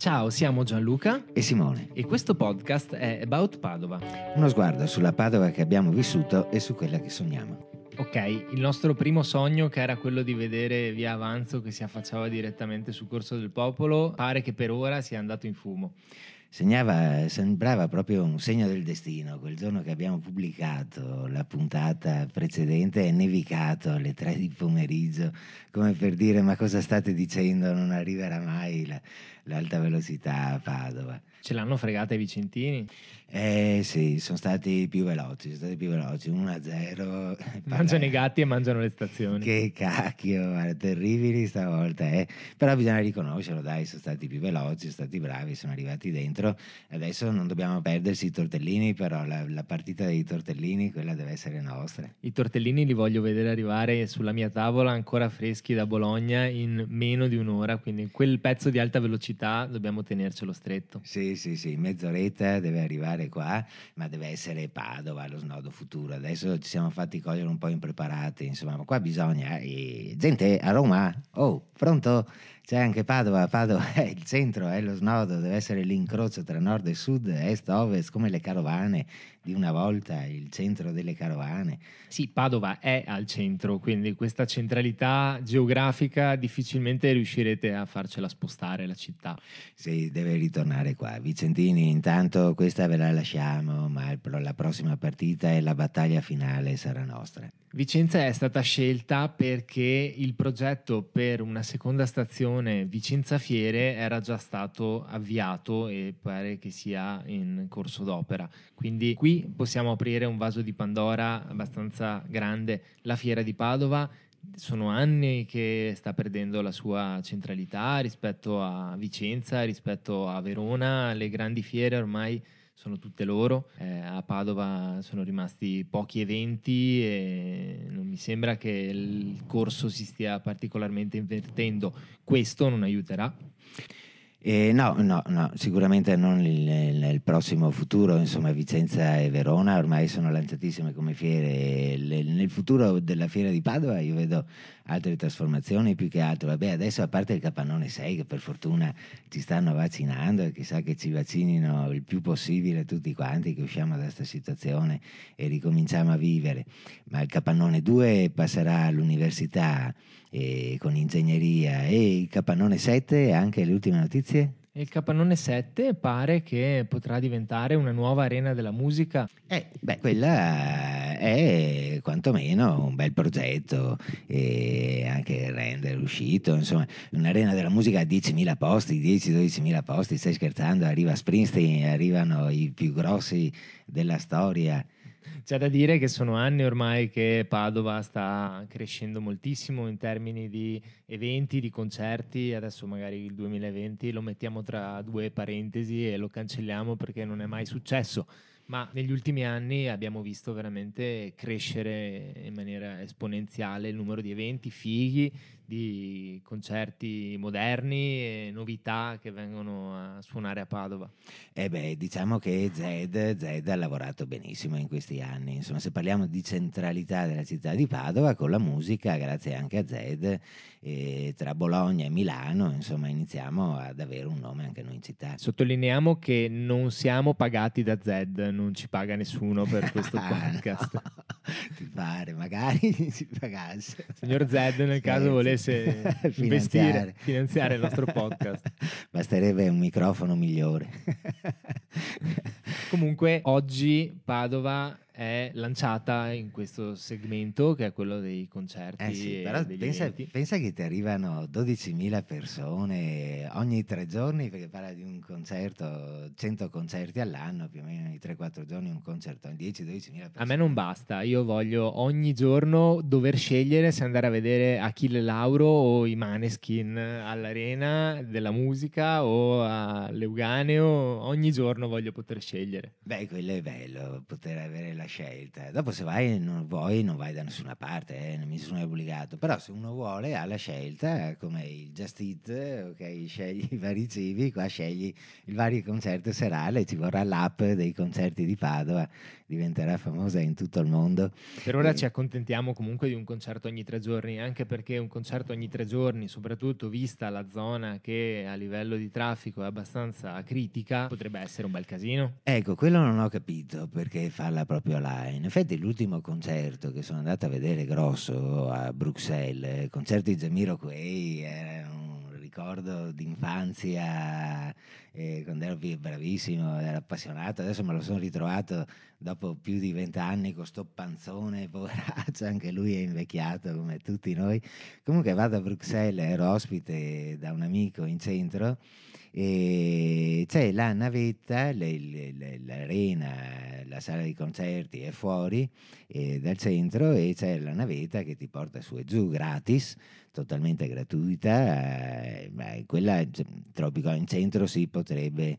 Ciao, siamo Gianluca e Simone e questo podcast è About Padova. Uno sguardo sulla Padova che abbiamo vissuto e su quella che sogniamo. Ok, il nostro primo sogno, che era quello di vedere Via Avanzo che si affacciava direttamente sul Corso del Popolo, pare che per ora sia andato in fumo. Sembrava proprio un segno del destino. Quel giorno che abbiamo pubblicato la puntata precedente è nevicato alle 3 di pomeriggio, come per dire: ma cosa state dicendo, non arriverà mai l'alta velocità a Padova. Ce l'hanno fregata i vicentini? Sì, sono stati più veloci, 1-0. Mangiano i gatti e mangiano le stazioni. Che cacchio, terribili stavolta, Però bisogna riconoscerlo, dai, sono stati più veloci, sono stati bravi, sono arrivati dentro. Adesso non dobbiamo perdersi i tortellini, però la partita dei tortellini, quella deve essere nostra. I tortellini li voglio vedere arrivare sulla mia tavola ancora freschi da Bologna in meno di un'ora, quindi quel pezzo di alta velocità dobbiamo tenercelo stretto. Sì, mezz'oretta deve arrivare qua, ma deve essere Padova lo snodo futuro. Adesso ci siamo fatti cogliere un po' impreparati, insomma, ma qua bisogna gente a Roma, pronto? C'è anche Padova è il centro, è lo snodo, deve essere l'incrocio tra nord e sud, est e ovest, come le carovane di una volta, il centro delle carovane. Sì, Padova è al centro, quindi questa centralità geografica difficilmente riuscirete a farcela spostare la città. Sì, deve ritornare qua. Vicentini, intanto questa ve la lasciamo, ma la prossima partita e la battaglia finale sarà nostra. Vicenza è stata scelta perché il progetto per una seconda stazione Vicenza Fiere era già stato avviato e pare che sia in corso d'opera, quindi qui possiamo aprire un vaso di Pandora abbastanza grande. La Fiera di Padova sono anni che sta perdendo la sua centralità rispetto a Vicenza, rispetto a Verona. Le grandi fiere ormai sono tutte loro, a Padova sono rimasti pochi eventi e non mi sembra che il corso si stia particolarmente invertendo. Questo non aiuterà. No, sicuramente non nel prossimo futuro, insomma. Vicenza e Verona ormai sono lanciatissime come fiere. Nel futuro della Fiera di Padova io vedo altre trasformazioni, più che altro, vabbè, adesso, a parte il capannone 6 che per fortuna ci stanno vaccinando e chissà che ci vaccinino il più possibile tutti quanti, che usciamo da questa situazione e ricominciamo a vivere, ma il capannone 2 passerà all'università con ingegneria, e il capannone 7, anche le ultime notizie. Il capannone 7 pare che potrà diventare una nuova arena della musica. Quella è quantomeno un bel progetto, e anche render uscito, insomma, un'arena della musica a 10.000 posti, 10-12.000 posti, stai scherzando? Arriva Springsteen, arrivano i più grossi della storia. C'è da dire che sono anni ormai che Padova sta crescendo moltissimo in termini di eventi, di concerti. Adesso magari il 2020 lo mettiamo tra due parentesi e lo cancelliamo perché non è mai successo, ma negli ultimi anni abbiamo visto veramente crescere in maniera esponenziale il numero di eventi fighi, di concerti moderni e novità che vengono a suonare a Padova. Diciamo che Zed ha lavorato benissimo in questi anni, insomma. Se parliamo di centralità della città di Padova, con la musica, grazie anche a Zed, tra Bologna e Milano, insomma, iniziamo ad avere un nome anche noi in città. Sottolineiamo che non siamo pagati da Zed, non ci paga nessuno per questo podcast. No. Ti pare, magari si pagasse. Signor Zed, nel caso volesse finanziare il nostro podcast, basterebbe un microfono migliore. Comunque oggi Padova è lanciata in questo segmento che è quello dei concerti. Però pensa che ti arrivano 12.000 persone ogni 3 giorni, perché parla di un concerto, 100 concerti all'anno, più o meno ogni 3-4 giorni un concerto, 10-12.000 persone. A me non basta, io voglio ogni giorno dover scegliere se andare a vedere Achille Lauro o i Maneskin all'Arena della Musica o a Leuganeo. Ogni giorno voglio poter scegliere. Quello è bello, poter avere la scelta. Dopo se vai, non vuoi, non vai da nessuna parte, non mi sono obbligato, però se uno vuole ha la scelta, come il Just Eat, ok, scegli i vari cibi, qua scegli il vario concerto serale, ci vorrà l'app dei concerti di Padova, diventerà famosa in tutto il mondo. Per ora ci accontentiamo comunque di un concerto ogni 3 giorni, anche perché un concerto ogni 3 giorni, soprattutto vista la zona che a livello di traffico è abbastanza critica, potrebbe essere un bel casino. Ecco, quello non ho capito perché farla proprio là. In effetti l'ultimo concerto che sono andato a vedere grosso a Bruxelles, il concerto di Jamiroquai, era un ricordo d'infanzia, quando ero bravissimo, ero appassionato. Adesso me lo sono ritrovato dopo più di 20 anni con sto panzone poveraccio, anche lui è invecchiato come tutti noi. Comunque vado a Bruxelles, ero ospite da un amico in centro e c'è la navetta, l'arena, la sala di concerti è fuori dal centro e c'è la navetta che ti porta su e giù gratis, totalmente gratuita. Quella tropico in centro si potrebbe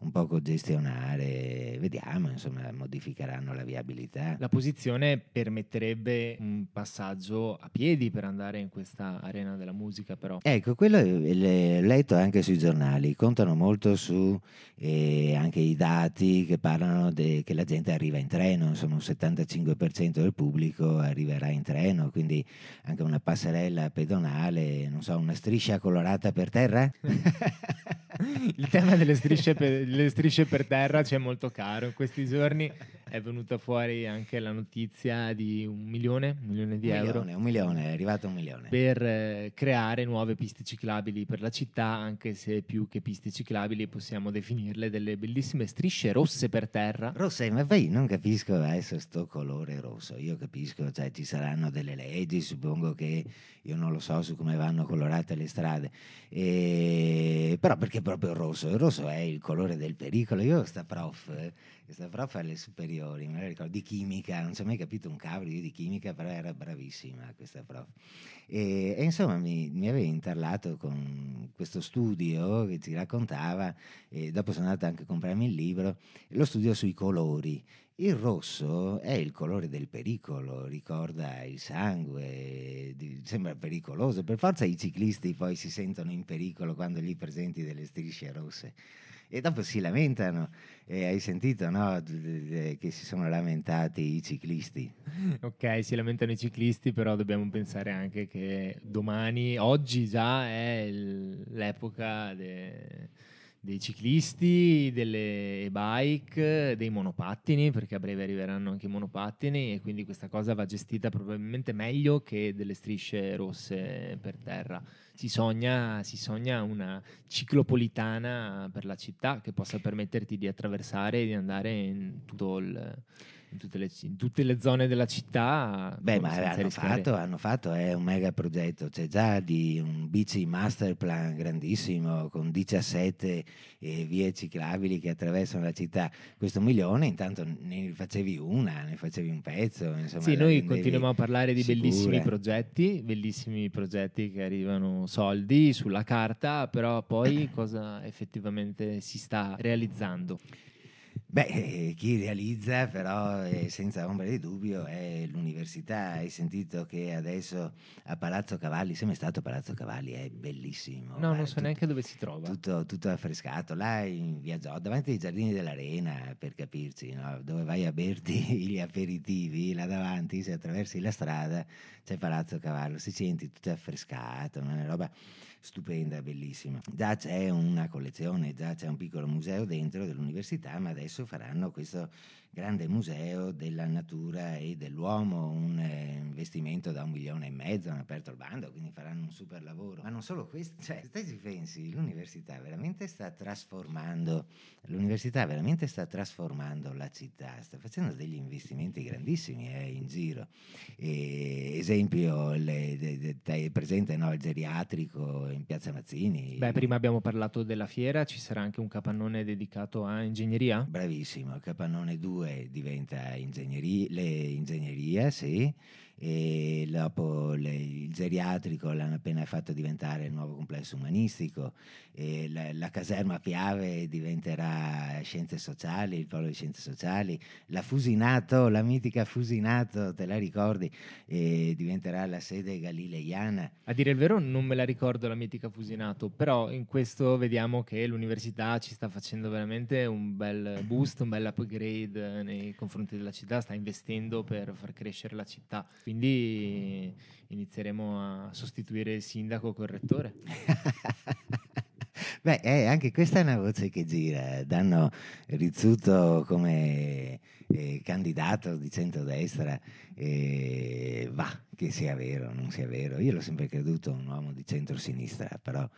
un poco gestionare, vediamo, insomma, modificheranno la viabilità. La posizione permetterebbe un passaggio a piedi per andare in questa arena della musica, però. Ecco, quello l'ho letto anche sui giornali, contano molto su anche i dati che parlano che la gente arriva in treno, insomma un 75% del pubblico arriverà in treno, quindi anche una passerella pedonale, non so, una striscia colorata per terra? Il tema delle strisce per terra ci è molto caro. In questi giorni è venuta fuori anche la notizia di un milione di euro. È arrivato 1 milione. Per creare nuove piste ciclabili per la città, anche se più che piste ciclabili possiamo definirle delle bellissime strisce rosse per terra. Rosse, ma poi non capisco adesso sto colore rosso. Io capisco, cioè ci saranno delle leggi, suppongo che, io non lo so su come vanno colorate le strade. Però perché proprio rosso? Il rosso è il colore del pericolo. Io questa prof alle superiori, me la ricordo, di chimica, non ci ho mai capito un cavolo io di chimica, però era bravissima questa prof. E insomma mi aveva intarlato con questo studio che ci raccontava, e dopo sono andato anche a comprarmi il libro, lo studio sui colori. Il rosso è il colore del pericolo, ricorda il sangue, sembra pericoloso. Per forza i ciclisti poi si sentono in pericolo quando gli presenti delle strisce rosse. E dopo si lamentano, hai sentito, no? Che si sono lamentati i ciclisti. Ok, si lamentano i ciclisti, però dobbiamo pensare anche che oggi già è l'epoca dei ciclisti, delle bike, dei monopattini, perché a breve arriveranno anche i monopattini, e quindi questa cosa va gestita probabilmente meglio che delle strisce rosse per terra. Si sogna una ciclopolitana per la città che possa permetterti di attraversare e di andare in tutte le zone della città. Beh, ma hanno fatto è un mega progetto, c'è già di un bici master plan grandissimo con 17 vie ciclabili che attraversano la città. Questo 1 milione intanto ne facevi un pezzo, insomma. Sì, noi continuiamo a parlare di bellissimi progetti che arrivano soldi sulla carta, però poi cosa effettivamente si sta realizzando? Beh, chi realizza però senza ombra di dubbio è l'università. Hai sentito che adesso a Palazzo Cavalli, se mai stato Palazzo Cavalli, è bellissimo. No, non so neanche dove si trova. Tutto affrescato, là in Via Avanzo, davanti ai Giardini dell'Arena, per capirci, no? Dove vai a berti gli aperitivi, là davanti, se attraversi la strada, c'è Palazzo Cavallo, si senti tutto affrescato, una roba stupenda, bellissima. Già c'è una collezione, già c'è un piccolo museo dentro dell'università, ma adesso faranno questo grande museo della natura e dell'uomo, un investimento da 1,5 milioni, hanno aperto il bando, quindi faranno un super lavoro. Ma non solo questo, cioè, se ci pensi, l'università veramente sta trasformando la città, sta facendo degli investimenti grandissimi in giro. Esempio, è presente, no, il geriatrico in piazza Mazzini. Beh, prima abbiamo parlato della fiera, ci sarà anche un capannone dedicato a ingegneria? Bravissimo, il capannone 2 diventa ingegneria, sì, e dopo il geriatrico l'hanno appena fatto diventare il nuovo complesso umanistico, e la caserma Piave diventerà scienze sociali, il polo di scienze sociali, la Fusinato, la mitica Fusinato, te la ricordi? Diventerà la sede galileiana. A dire il vero non me la ricordo la mitica Fusinato, però in questo vediamo che l'università ci sta facendo veramente un bel boost, un bel upgrade nei confronti della città, sta investendo per far crescere la città. Quindi inizieremo a sostituire il sindaco col rettore. Beh, anche questa è una voce che gira. Danno Rizzuto come candidato di centrodestra, va, che sia vero, non sia vero. Io l'ho sempre creduto un uomo di centrosinistra, però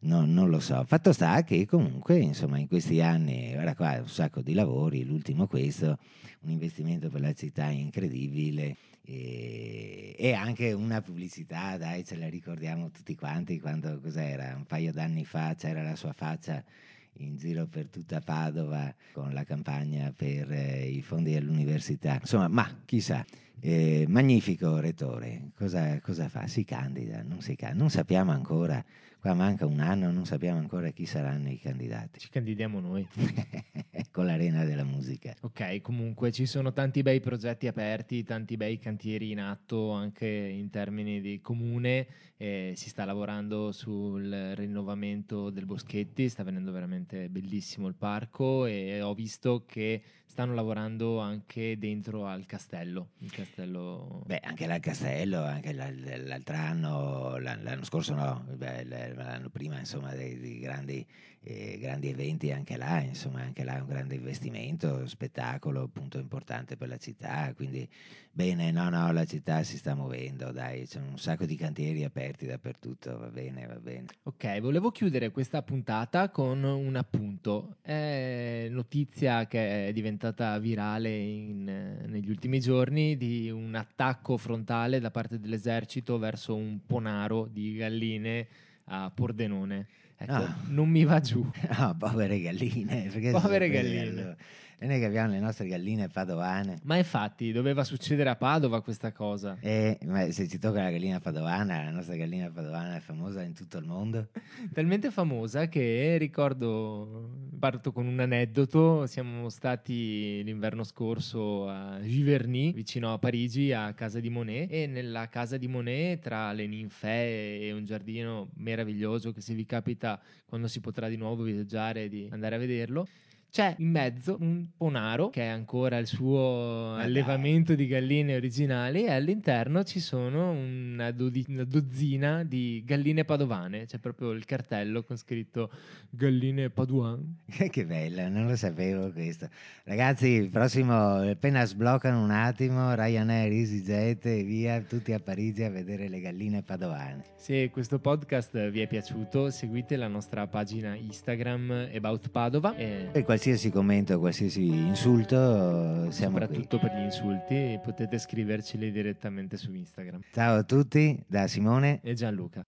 no, non lo so. Fatto sta che comunque, insomma, in questi anni, guarda qua, un sacco di lavori, l'ultimo questo, un investimento per la città incredibile. E anche una pubblicità, dai, ce la ricordiamo tutti quanti, quando, cos'era, un paio d'anni fa c'era la sua faccia in giro per tutta Padova con la campagna per i fondi all'università, insomma, ma chissà. Magnifico rettore, cosa fa? Si candida, non sappiamo ancora, qua manca un anno, non sappiamo ancora chi saranno i candidati. Ci candidiamo noi con l'Arena della Musica. Ok, comunque ci sono tanti bei progetti aperti, tanti bei cantieri in atto anche in termini di comune, si sta lavorando sul rinnovamento del Boschetti, sta venendo veramente bellissimo il parco, e ho visto che stanno lavorando anche dentro al castello. Il castello... Beh, anche al castello, anche l'altro anno, l'anno scorso no, l'anno prima, insomma, dei grandi eventi anche là, insomma, anche là un grande investimento, spettacolo, punto importante per la città, quindi bene, no, la città si sta muovendo, dai, c'è un sacco di cantieri aperti dappertutto, va bene. Ok, volevo chiudere questa puntata con un appunto, è notizia che è diventata virale negli ultimi giorni, di un attacco frontale da parte dell'esercito verso un ponaro di galline a Pordenone. Ecco, no, non mi va giù. No, povere galline. Povere galline. Noi che abbiamo le nostre galline padovane. Ma infatti doveva succedere a Padova questa cosa. Ma se ci tocca la gallina padovana, la nostra gallina padovana è famosa in tutto il mondo. Talmente famosa che ricordo, parto con un aneddoto, siamo stati l'inverno scorso a Giverny, vicino a Parigi, a casa di Monet, e nella casa di Monet, tra le ninfee e un giardino meraviglioso che se vi capita, quando si potrà di nuovo viaggiare, di andare a vederlo, c'è in mezzo un ponaro che è ancora il suo allevamento di galline originali, e all'interno ci sono una dozzina di galline padovane. C'è proprio il cartello con scritto galline paduane. Che bello, non lo sapevo questo. Ragazzi, il prossimo, appena sbloccano un attimo, Ryan Air, EasyJet e via, tutti a Parigi a vedere le galline padovane. Se questo podcast vi è piaciuto, seguite la nostra pagina Instagram About Padova, e qualsiasi commento, qualsiasi insulto, siamo soprattutto qui per gli insulti, potete scriverceli direttamente su Instagram. Ciao a tutti da Simone e Gianluca.